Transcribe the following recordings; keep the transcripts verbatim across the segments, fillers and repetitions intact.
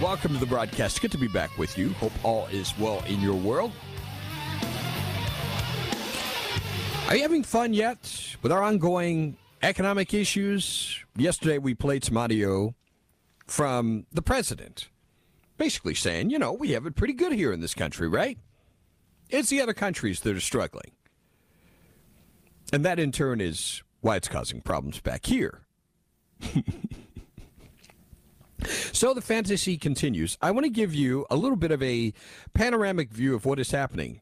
Welcome to the broadcast. Good to be back with you. Hope all is well in your world. Are you having fun yet with our ongoing economic issues? Yesterday we played some audio from the president, basically saying, you know, we have it pretty good here in this country, right? It's the other countries that are struggling. And that in turn is why it's causing problems back here. So the fantasy continues. I want to give you a little bit of a panoramic view of what is happening,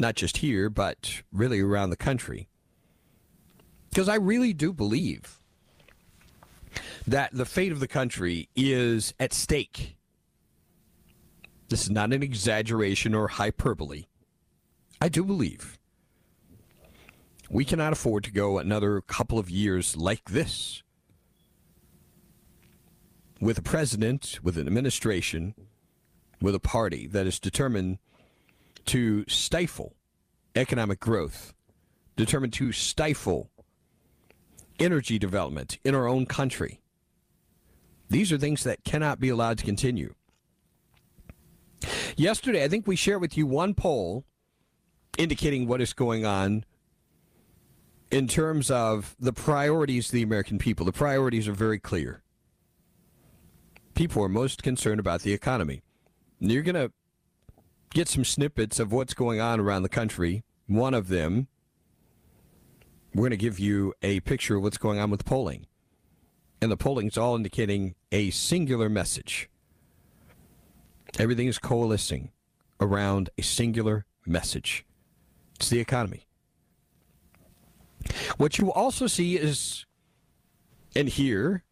not just here, but really around the country. Because I really do believe that the fate of the country is at stake. This is not an exaggeration or hyperbole. I do believe we cannot afford to go another couple of years like this, with a president, with an administration, with a party that is determined to stifle economic growth, determined to stifle energy development in our own country. These are things that cannot be allowed to continue. Yesterday, I think we shared with you one poll indicating what is going on in terms of the priorities of the American people. The priorities are very clear. People are most concerned about the economy. And you're going to get some snippets of what's going on around the country. One of them, we're going to give you a picture of what's going on with polling. And the polling's all indicating a singular message. Everything is coalescing around a singular message. It's the economy. What you also see is, and hear,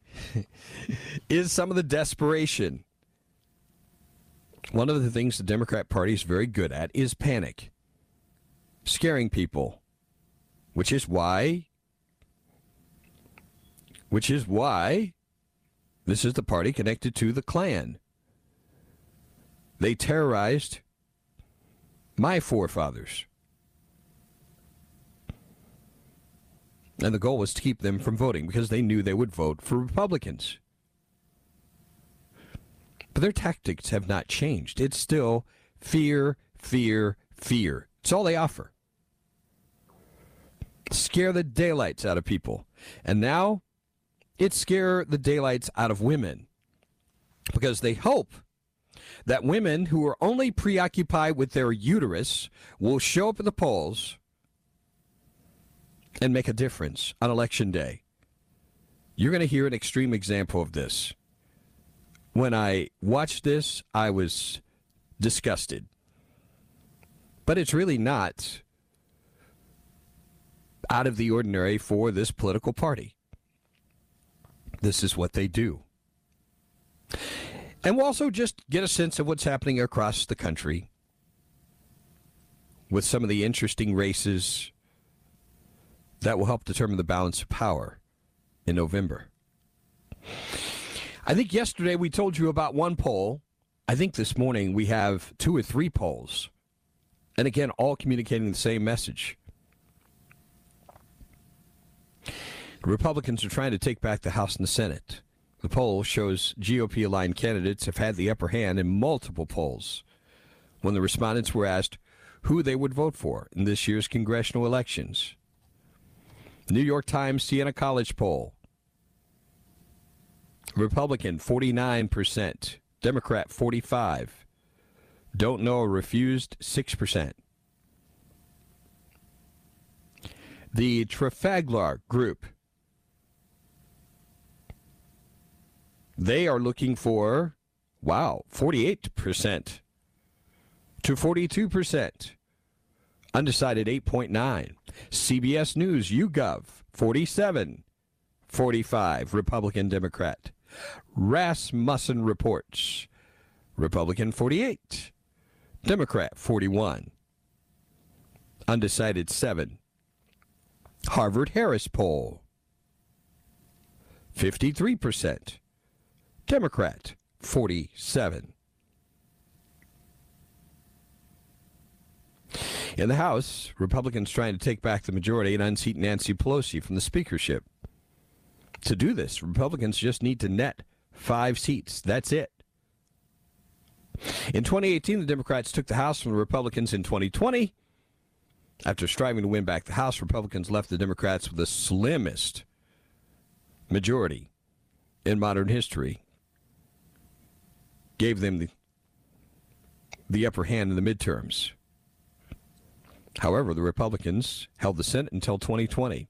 is some of the desperation. One of the things the Democrat Party is very good at is panic, scaring people, which is why, which is why this is the party connected to the Klan. They terrorized my forefathers. And the goal was to keep them from voting because they knew they would vote for Republicans. But their tactics have not changed. It's still fear, fear, fear. It's all they offer. Scare the daylights out of people. And now it's scare the daylights out of women, because they hope that women who are only preoccupied with their uterus will show up in the polls and make a difference on Election Day. You're going to hear an extreme example of this. When I watched this, I was disgusted. But it's really not out of the ordinary for this political party. This is what they do. And we'll also just get a sense of what's happening across the country with some of the interesting races that will help determine the balance of power in November. I think yesterday we told you about one poll. I think this morning we have two or three polls. And again, all communicating the same message. Republicans are trying to take back the House and the Senate. The poll shows G O P-aligned candidates have had the upper hand in multiple polls when the respondents were asked who they would vote for in this year's congressional elections. New York Times Siena College poll Republican, forty-nine percent. Democrat, forty-five. Don't know or refused, six percent. The Trafalgar Group, they are looking for, wow, forty-eight percent to forty-two percent. Undecided, eight point nine. C B S News YouGov, forty-seven, forty-five, Republican, Democrat. Rasmussen Reports, Republican, forty-eight, Democrat, forty-one. Undecided, seven. Harvard Harris poll, fifty-three percent. Democrat, forty-seven. In the House, Republicans trying to take back the majority and unseat Nancy Pelosi from the speakership. To do this, Republicans just need to net five seats. That's it. In twenty eighteen, the Democrats took the House from the Republicans in twenty twenty. After striving to win back the House, Republicans left the Democrats with the slimmest majority in modern history. Gave them the, the upper hand in the midterms. However, the Republicans held the Senate until twenty twenty.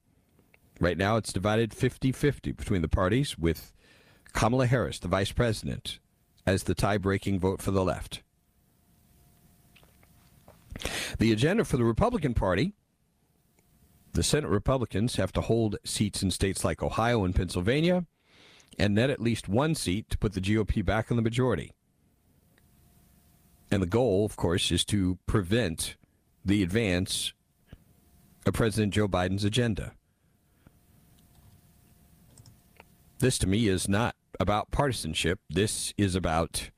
Right now, it's divided fifty-fifty between the parties, with Kamala Harris, the vice president, as the tie-breaking vote for the left. The agenda for the Republican Party, the Senate Republicans have to hold seats in states like Ohio and Pennsylvania and net at least one seat to put the G O P back in the majority. And the goal, of course, is to prevent the advance of President Joe Biden's agenda. This, to me, is not about partisanship. This is about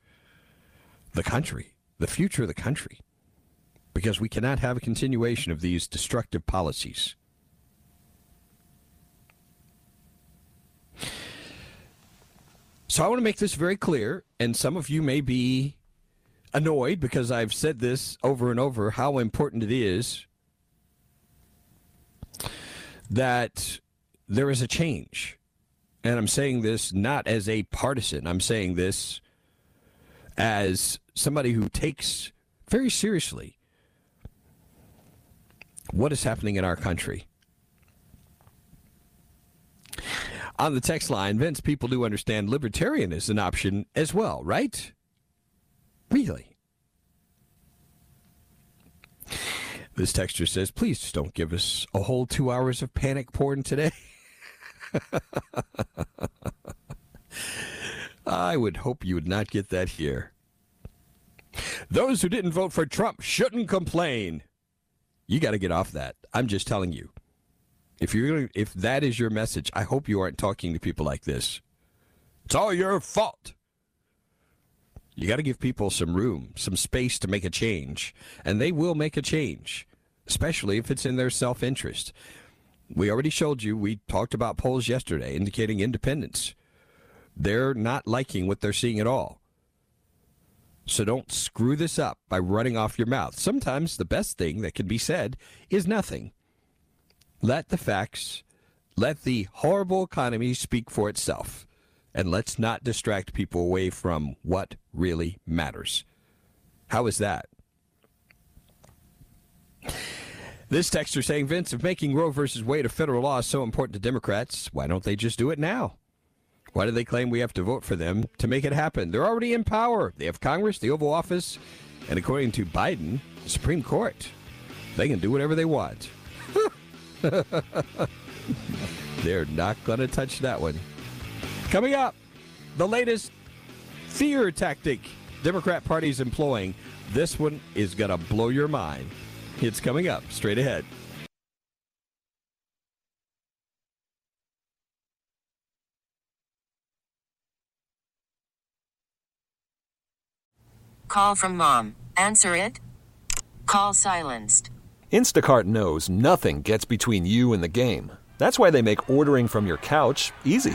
the country, the future of the country. Because we cannot have a continuation of these destructive policies. So I want to make this very clear, and some of you may be annoyed because I've said this over and over, how important it is that there is a change. And I'm saying this not as a partisan. I'm saying this as somebody who takes very seriously what is happening in our country. On the text line, Vince, people do understand libertarian is an option as well, right? Really? This texter says, please just don't give us a whole two hours of panic porn today. I would hope you would not get that here. Those who didn't vote for Trump shouldn't complain. You got to get off that. I'm just telling you. If you're if that is your message, I hope you aren't talking to people like this. It's all your fault. You got to give people some room, some space to make a change, and they will make a change, especially if it's in their self-interest. We already showed you, we talked about polls yesterday indicating independents. They're not liking what they're seeing at all. So don't screw this up by running off your mouth. Sometimes the best thing that can be said is nothing. Let the facts, let the horrible economy speak for itself, and let's not distract people away from what really matters. How is that? This texter saying, Vince, if making Roe versus Wade a federal law is so important to Democrats, why don't they just do it now? Why do they claim we have to vote for them to make it happen? They're already in power. They have Congress, the Oval Office, and according to Biden, the Supreme Court. They can do whatever they want. They're not going to touch that one. Coming up, the latest fear tactic Democrat Party's employing. This one is going to blow your mind. It's coming up straight ahead. Call from mom. Answer it. Call silenced. Instacart knows nothing gets between you and the game. That's why they make ordering from your couch easy.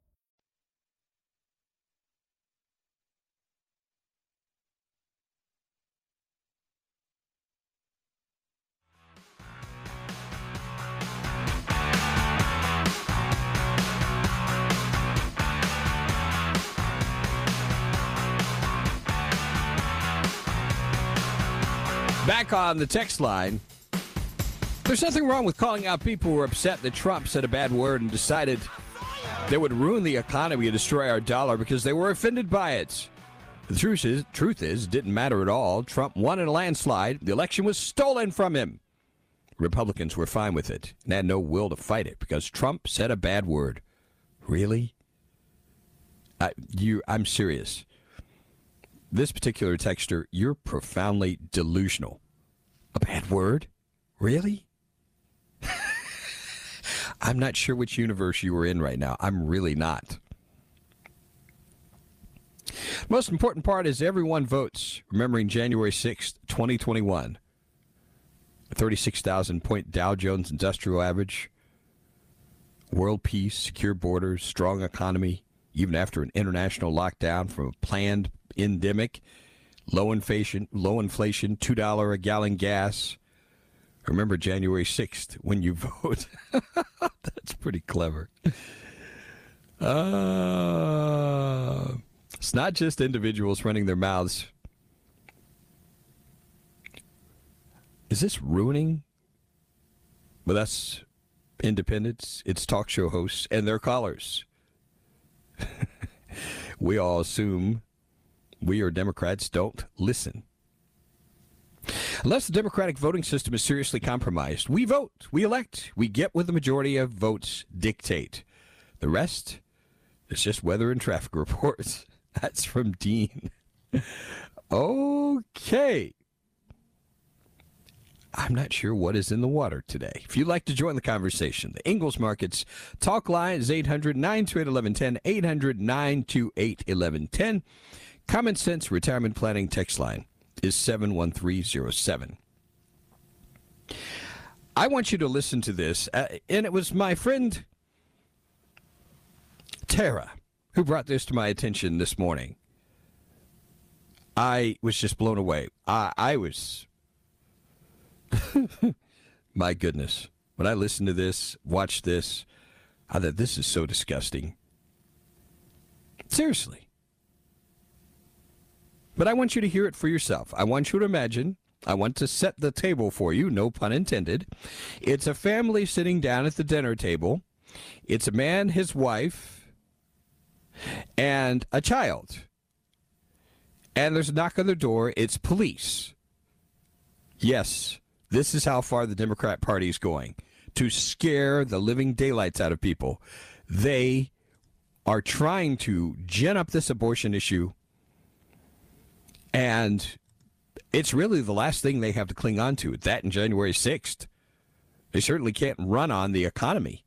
Back on the text line, there's nothing wrong with calling out people who are upset that Trump said a bad word and decided they would ruin the economy and destroy our dollar because they were offended by it. The truth is, truth is, it didn't matter at all. Trump won in a landslide. The election was stolen from him. Republicans were fine with it and had no will to fight it because Trump said a bad word. Really? I, you, I'm serious. This particular texter, you're profoundly delusional. A bad word? Really? I'm not sure which universe you are in right now. I'm really not. Most important part is everyone votes, remembering January sixth, twenty twenty-one. A thirty-six thousand point Dow Jones Industrial Average. World peace, secure borders, strong economy, even after an international lockdown from a planned endemic, low inflation, low inflation, two dollars a gallon gas. Remember January sixth when you vote. That's pretty clever. Uh, it's not just individuals running their mouths. Is this ruining? Well, that's independents. It's talk show hosts and their callers. We all assume we or Democrats don't listen. Unless the Democratic voting system is seriously compromised, we vote, we elect, we get what the majority of votes dictate. The rest is just weather and traffic reports. That's from Dean. Okay. I'm not sure what is in the water today. If you'd like to join the conversation, the Ingalls Markets Talk Line is eight hundred, nine two eight, one one one zero, eight hundred, nine two eight, one one one zero. Common Sense Retirement Planning text line is seven one three zero seven. I want you to listen to this. Uh, and it was my friend Tara who brought this to my attention this morning. I was just blown away. I, I was, my goodness. When I listened to this, watched this, I thought this is so disgusting. Seriously. But I want you to hear it for yourself. I want you to imagine. I want to set the table for you, no pun intended. It's a family sitting down at the dinner table. It's a man, his wife, and a child. And there's a knock on the door. It's police. Yes, this is how far the Democrat Party is going, to scare the living daylights out of people. They are trying to gin up this abortion issue. And it's really the last thing they have to cling on to. That and January sixth. They certainly can't run on the economy.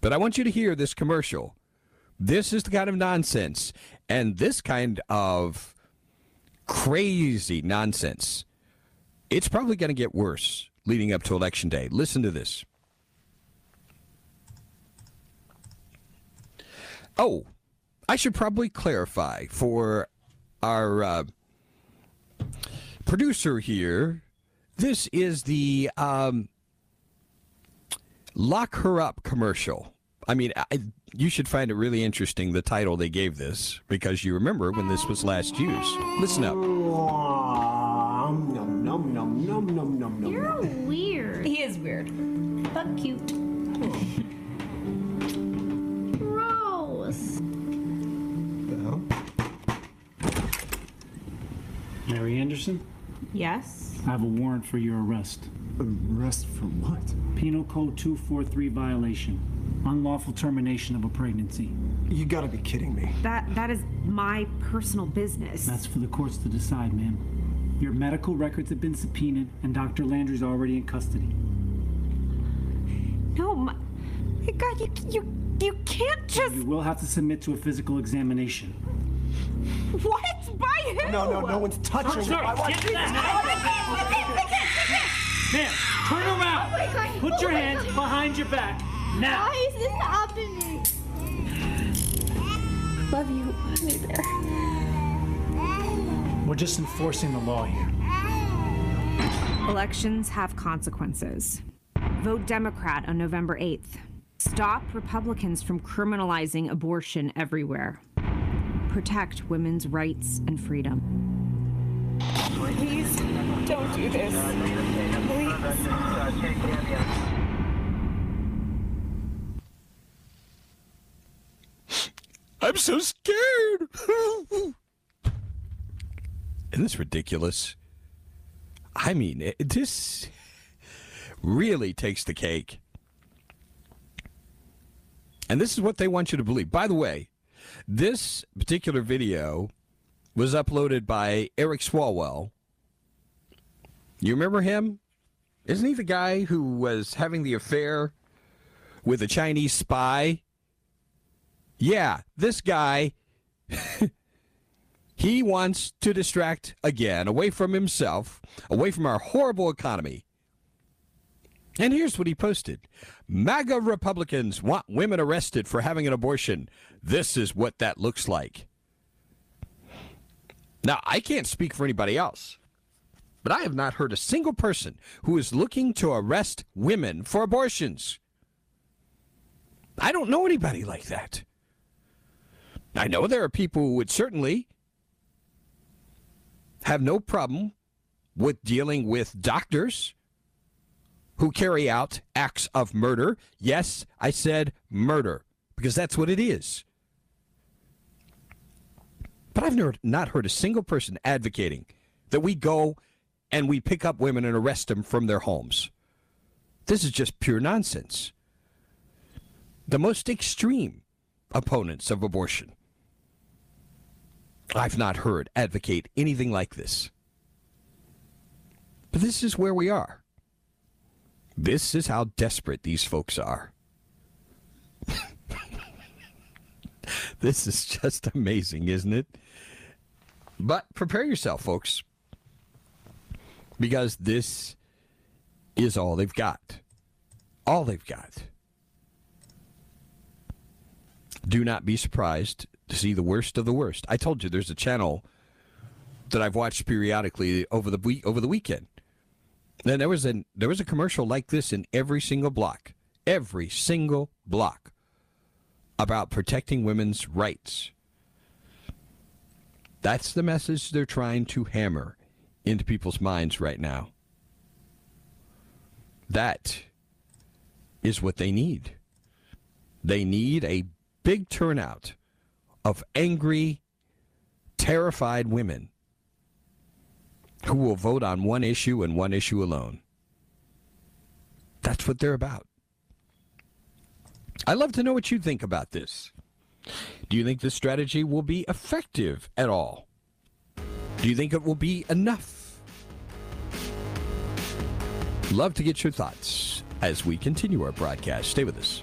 But I want you to hear this commercial. This is the kind of nonsense and this kind of crazy nonsense. It's probably going to get worse leading up to Election Day. Listen to this. Oh, I should probably clarify for our uh, producer here, this is the um, Lock her up commercial. I mean, I, you should find it really interesting, the title they gave this, because you remember when this was last used. Listen up. Nom, nom, nom, nom, nom, nom, nom, nom. You're weird. He is weird. But cute. Gross. Well. Mary Anderson? Yes? I have a warrant for your arrest. Arrest for what? Penal Code two forty-three violation. Unlawful termination of a pregnancy. You gotta be kidding me. That that is my personal business. That's for the courts to decide, ma'am. Your medical records have been subpoenaed, and Doctor Landry's already in custody. No, my, my God, you, you, you can't just... You will have to submit to a physical examination. What? By who? No, no, no one's touching her. I want you to... Ma'am, turn around. Oh my God. Put oh your hands God. behind your back. Now. Why is this happening? Love you, honey bear. We're just enforcing the law here. Elections have consequences. Vote Democrat on November eighth. Stop Republicans from criminalizing abortion everywhere. Protect women's rights and freedom. Please don't do this. Please. I'm so scared. Isn't this ridiculous? I mean, it, this really takes the cake. And this is what they want you to believe. By the way, this particular video was uploaded by Eric Swalwell. You remember him? Isn't he the guy who was having the affair with a Chinese spy? Yeah, this guy, he wants to distract again, away from himself, away from our horrible economy. And here's what he posted. MAGA Republicans want women arrested for having an abortion. This is what that looks like. Now, I can't speak for anybody else, but I have not heard a single person who is looking to arrest women for abortions. I don't know anybody like that. I know there are people who would certainly have no problem with dealing with doctors who carry out acts of murder. Yes, I said murder, because that's what it is. But I've never, not heard a single person advocating that we go and we pick up women and arrest them from their homes. This is just pure nonsense. The most extreme opponents of abortion, I've not heard advocate anything like this. But this is where we are. This is how desperate these folks are. This is just amazing, isn't it? But prepare yourself, folks, because this is all they've got. All they've got. Do not be surprised to see the worst of the worst. I told you there's a channel that I've watched periodically over the week, over the weekend. And there was an there was a commercial like this in every single block, every single block, about protecting women's rights. That's the message they're trying to hammer into people's minds right now. That is what they need. They need a big turnout of angry, terrified women who will vote on one issue and one issue alone. That's what they're about. I'd love to know what you think about this. Do you think this strategy will be effective at all? Do you think it will be enough? Love to get your thoughts as we continue our broadcast. Stay with us.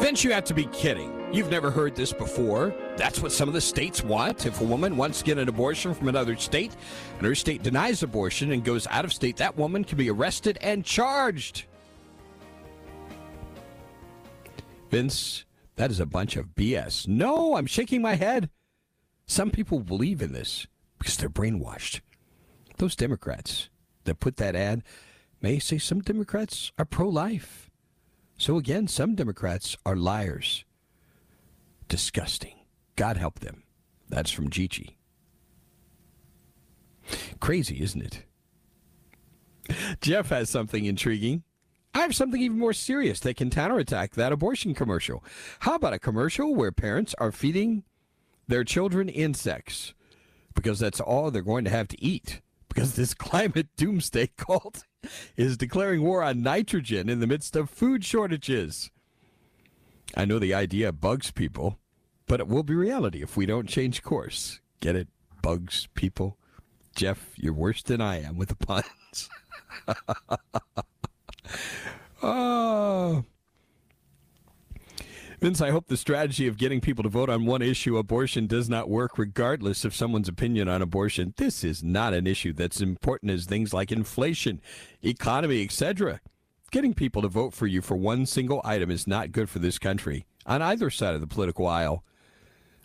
Vince, you have to be kidding. You've never heard this before. That's what some of the states want. If a woman wants to get an abortion from another state and her state denies abortion and goes out of state, that woman can be arrested and charged. Vince, that is a bunch of B S. No, I'm shaking my head. Some people believe in this because they're brainwashed. Those Democrats that put that ad may say some Democrats are pro-life. So again, some Democrats are liars. Disgusting. God help them. That's from Gigi. Crazy, isn't it? Jeff has something intriguing. I have something even more serious that can counterattack that abortion commercial. How about a commercial where parents are feeding their children insects? Because that's all they're going to have to eat. Because this climate doomsday cult is declaring war on nitrogen in the midst of food shortages. I know the idea bugs people, but it will be reality if we don't change course. Get it? Bugs people. Jeff, you're worse than I am with the puns. Oh. Vince, I hope the strategy of getting people to vote on one issue, abortion, does not work regardless of someone's opinion on abortion. This is not an issue that's important as things like inflation, economy, et cetera. Getting people to vote for you for one single item is not good for this country on either side of the political aisle.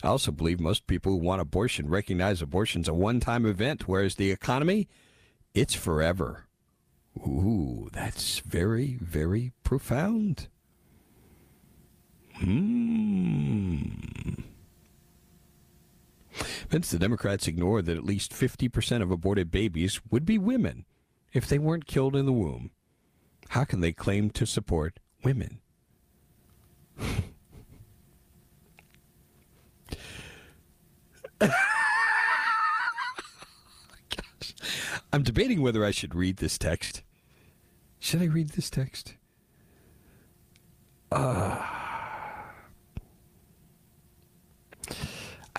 I also believe most people who want abortion recognize abortion's a one-time event, whereas the economy, it's forever. Ooh, that's very, very profound. Mm. Vince, the Democrats ignore that at least fifty percent of aborted babies would be women if they weren't killed in the womb. How can they claim to support women? Gosh. I'm debating whether I should read this text. Should I read this text? Ah. Uh.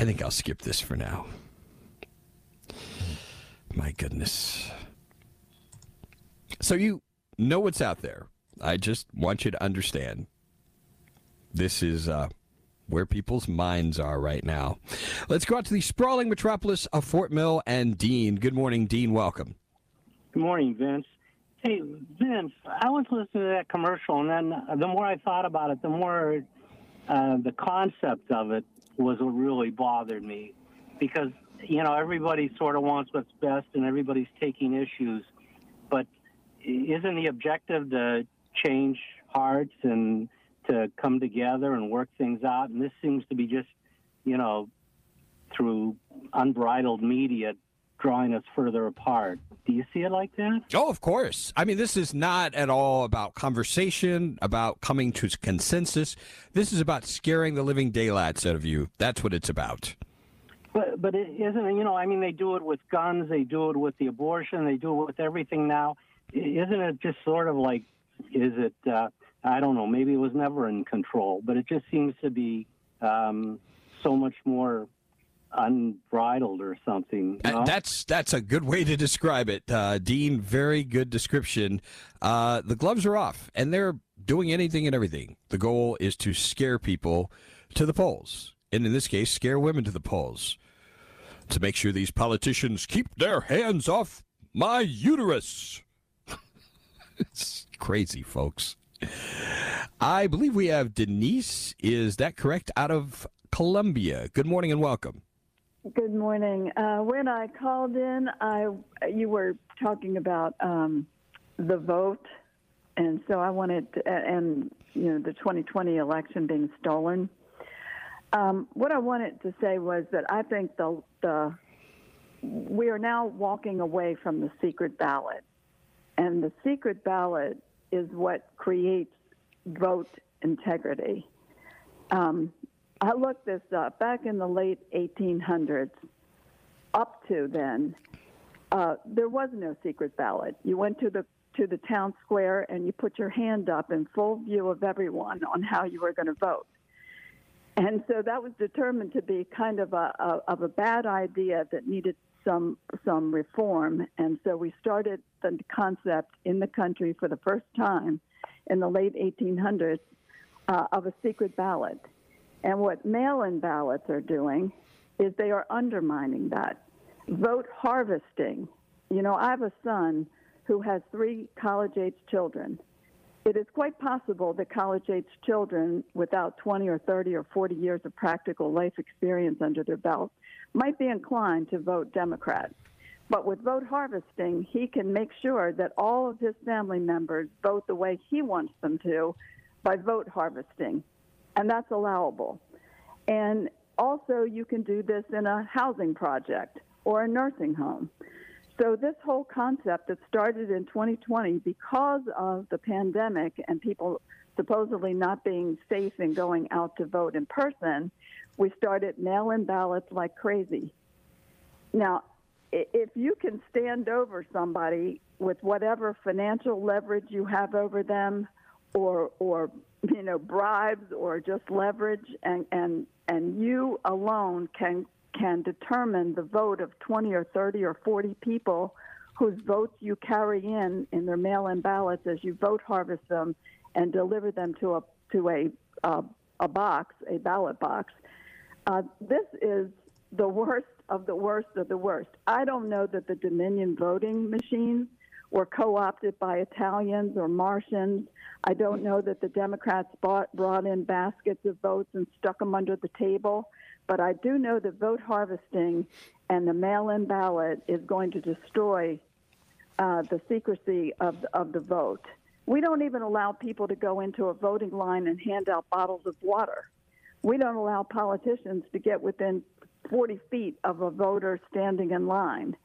I think I'll skip this for now. My goodness. So you know what's out there. I just want you to understand. This is uh, where people's minds are right now. Let's go out to the sprawling metropolis of Fort Mill and Dean. Good morning, Dean. Welcome. Good morning, Vince. Hey, Vince, I was listening to that commercial, and then the more I thought about it, the more uh, the concept of it was what really bothered me, because, you know, everybody sort of wants what's best and everybody's taking issues, but isn't the objective to change hearts and to come together and work things out? And this seems to be just, you know, through unbridled media drawing us further apart. Do you see it like that? Oh, of course. I mean, this is not at all about conversation, about coming to consensus. This is about scaring the living daylights out of you. That's what it's about. But, but it isn't, you know, I mean, they do it with guns. They do it with the abortion. They do it with everything now. Isn't it just sort of like, is it, uh, I don't know, maybe it was never in control, but it just seems to be um, so much more unbridled or something. You know? That's that's a good way to describe it, uh, Dean. Very good description. Uh, the gloves are off, and they're doing anything and everything. The goal is to scare people to the polls, and in this case, scare women to the polls, to make sure these politicians keep their hands off my uterus. It's crazy, folks. I believe we have Denise. Is that correct? Out of Columbia. Good morning and welcome. Good morning. Uh, when I called in, I you were talking about um, the vote, and so I wanted, to, and you know, the twenty twenty election being stolen. Um, what I wanted to say was that I think the the we are now walking away from the secret ballot, and the secret ballot is what creates vote integrity. Um, I looked this up. Back in the late eighteen hundreds, up to then, uh, there was no secret ballot. You went to the to the town square and you put your hand up in full view of everyone on how you were going to vote. And so that was determined to be kind of a, a of a bad idea that needed some some reform. And so we started the concept in the country for the first time in the late eighteen hundreds uh, of a secret ballot. And what mail-in ballots are doing is they are undermining that. Vote harvesting. You know, I have a son who has three college-age children. It is quite possible that college-age children without twenty or thirty or forty years of practical life experience under their belt might be inclined to vote Democrat. But with vote harvesting, he can make sure that all of his family members vote the way he wants them to by vote harvesting, and that's allowable. And also, you can do this in a housing project or a nursing home. So this whole concept that started in twenty twenty because of the pandemic and people supposedly not being safe in going out to vote in person, we started mail-in ballots like crazy. Now, if you can stand over somebody with whatever financial leverage you have over them or, or you know, bribes or just leverage, and, and, and you alone can can determine the vote of twenty or thirty or forty people whose votes you carry in in their mail-in ballots as you vote harvest them and deliver them to a to a uh, a box, a ballot box. Uh, this is the worst of the worst of the worst. I don't know that the Dominion voting machines were co-opted by Italians or Martians. I don't know that the Democrats bought, brought in baskets of votes and stuck them under the table. But I do know that vote harvesting and the mail-in ballot is going to destroy uh, the secrecy of, of the vote. We don't even allow people to go into a voting line and hand out bottles of water. We don't allow politicians to get within forty feet of a voter standing in line.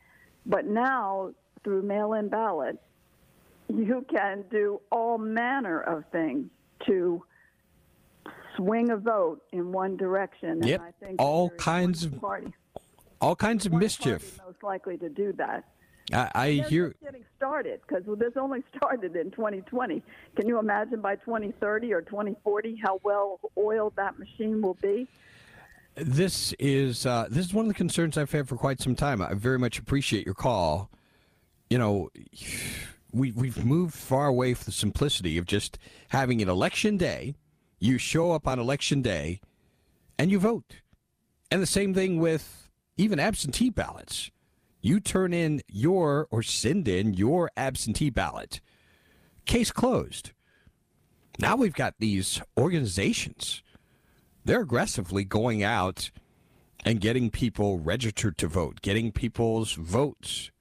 But now, through mail-in ballot, you can do all manner of things to swing a vote in one direction. Yep. And I think all kinds of party. all kinds of mischief. Most likely to do that. I, I hear just getting started because this only started in twenty twenty. Can you imagine by twenty thirty or twenty forty how well oiled that machine will be? This is uh, this is one of the concerns I've had for quite some time. I very much appreciate your call. You know, we we've moved far away from the simplicity of just having an election day. You show up on election day and you vote. And the same thing with even absentee ballots. You turn in your or send in your absentee ballot. Case closed. Now we've got these organizations. They're aggressively going out and getting people registered to vote, getting people's votes.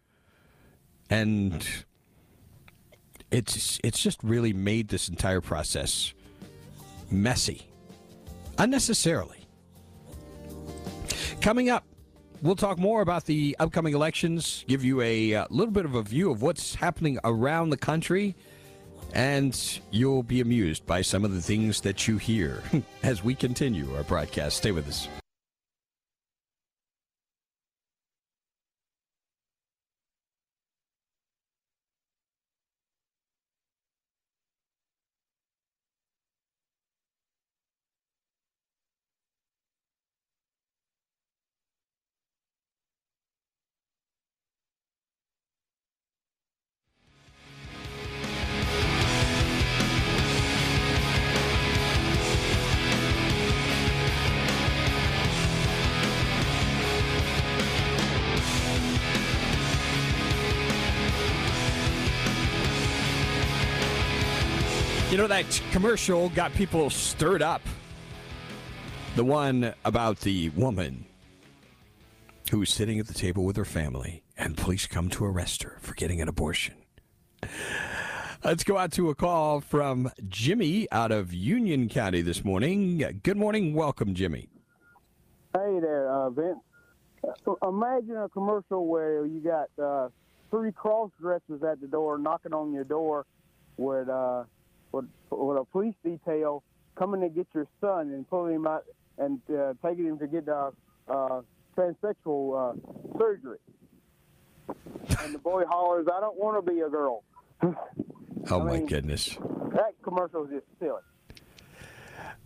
And it's it's just really made this entire process messy, unnecessarily. Coming up, we'll talk more about the upcoming elections, give you a uh, little bit of a view of what's happening around the country, and you'll be amused by some of the things that you hear as we continue our broadcast. Stay with us. You know, that commercial got people stirred up. The one about the woman who was sitting at the table with her family and police come to arrest her for getting an abortion. Let's go out to a call from Jimmy out of Union County this morning. Good morning. Welcome, Jimmy. Hey there, uh, Vince. Imagine a commercial where you got uh, three cross-dressers at the door knocking on your door. with uh, with, with a police detail coming to get your son and pulling him out and uh, taking him to get uh, uh, transsexual uh, surgery. And the boy hollers, "I don't want to be a girl." Oh, I my mean, goodness. That commercial is just silly.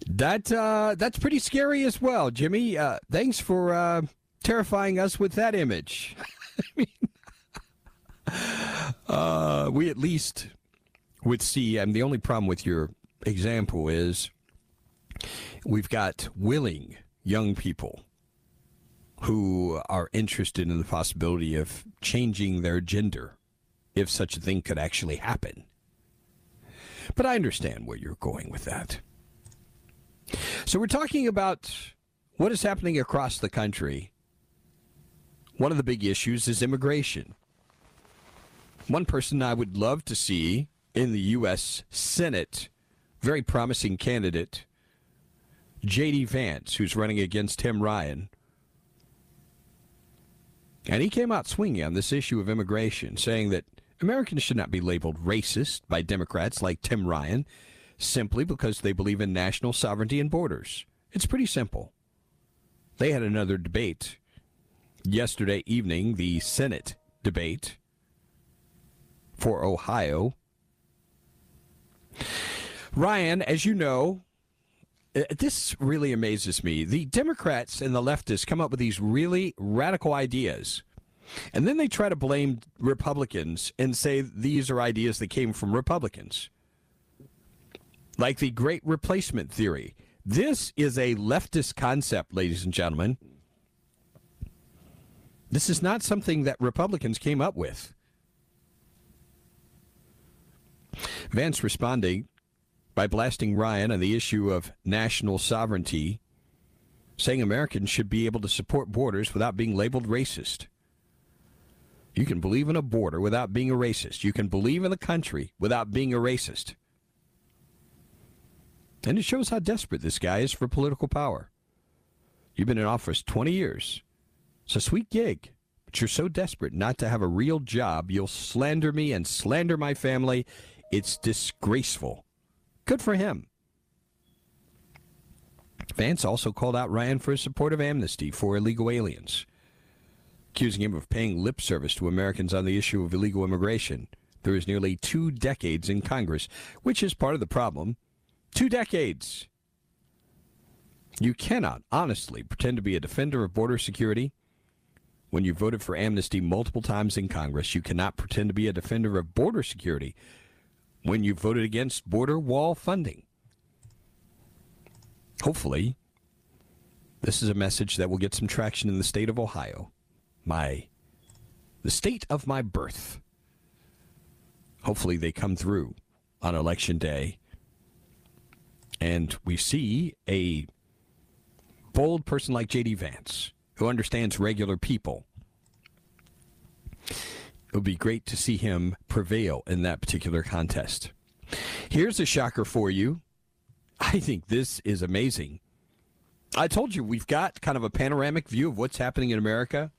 That, uh, that's pretty scary as well, Jimmy. Uh, thanks for uh, terrifying us with that image. I mean, uh, we at least with C M, the only problem with your example is we've got willing young people who are interested in the possibility of changing their gender if such a thing could actually happen. But I understand where you're going with that. So we're talking about what is happening across the country. One of the big issues is immigration. One person I would love to see in the U S. Senate, very promising candidate, J D. Vance, who's running against Tim Ryan. And he came out swinging on this issue of immigration, saying that Americans should not be labeled racist by Democrats like Tim Ryan, simply because they believe in national sovereignty and borders. It's pretty simple. They had another debate yesterday evening, the Senate debate for Ohio. Ryan, as you know, this really amazes me. The Democrats and the leftists come up with these really radical ideas, and then they try to blame Republicans and say these are ideas that came from Republicans. Like the great replacement theory. This is a leftist concept, ladies and gentlemen. This is not something that Republicans came up with. Vance responding by blasting Ryan on the issue of national sovereignty, saying Americans should be able to support borders without being labeled racist. You can believe in a border without being a racist. You can believe in a country without being a racist. And it shows how desperate this guy is for political power. You've been in office twenty years. It's a sweet gig, but you're so desperate not to have a real job, you'll slander me and slander my family. It's disgraceful. Good for him. Vance also called out Ryan for his support of amnesty for illegal aliens, accusing him of paying lip service to Americans on the issue of illegal immigration through his nearly two decades in Congress, which is part of the problem. Two decades. You cannot honestly pretend to be a defender of border security when you voted for amnesty multiple times in Congress. You cannot pretend to be a defender of border security when you voted against border wall funding. Hopefully, this is a message that will get some traction in the state of Ohio, my, the state of my birth. Hopefully they come through on Election Day. And we see a bold person like J D. Vance, who understands regular people. It would be great to see him prevail in that particular contest. Here's a shocker for you. I think this is amazing. I told you we've got kind of a panoramic view of what's happening in America.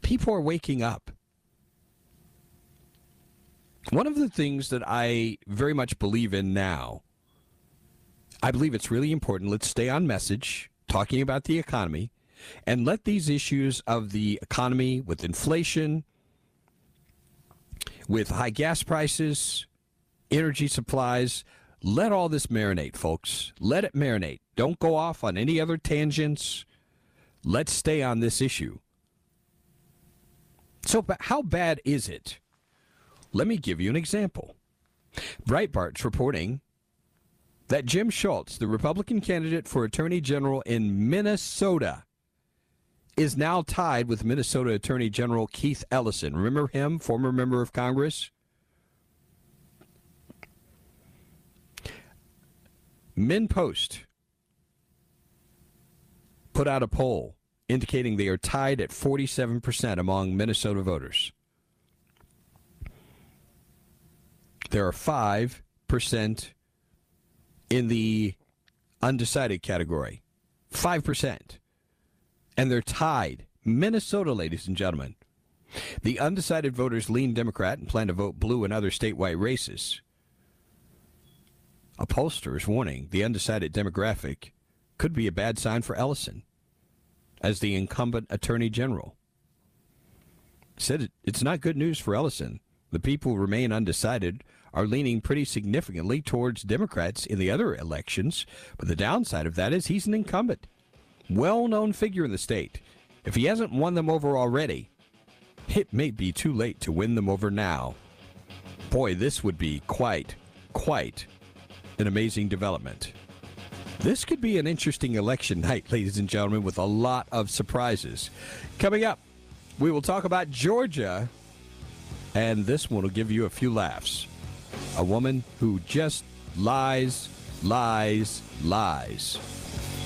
People are waking up. One of the things that I very much believe in now, I believe it's really important. Let's stay on message, talking about the economy, and let these issues of the economy with inflation, with high gas prices, energy supplies, let all this marinate, folks. Let it marinate. Don't go off on any other tangents. Let's stay on this issue. So how bad is it? Let me give you an example. Breitbart's reporting that Jim Schultz, the Republican candidate for Attorney General in Minnesota, is now tied with Minnesota Attorney General Keith Ellison. Remember him, former member of Congress? MinnPost put out a poll indicating they are tied at forty-seven percent among Minnesota voters. There are five percent in the undecided category, five percent. And they're tied. Minnesota, ladies and gentlemen. The undecided voters lean Democrat and plan to vote blue in other statewide races. A pollster is warning the undecided demographic could be a bad sign for Ellison as the incumbent attorney general. Said it, it's not good news for Ellison. The people who remain undecided are leaning pretty significantly towards Democrats in the other elections, but the downside of that is he's an incumbent, well-known figure in the state. If he hasn't won them over already, it may be too late to win them over now. Boy, this would be quite, quite an amazing development. This could be an interesting election night, ladies and gentlemen, with a lot of surprises. Coming up, we will talk about Georgia, and this one will give you a few laughs. A woman who just lies, lies, lies.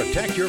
Protect your